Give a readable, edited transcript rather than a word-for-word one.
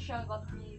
deixar agora.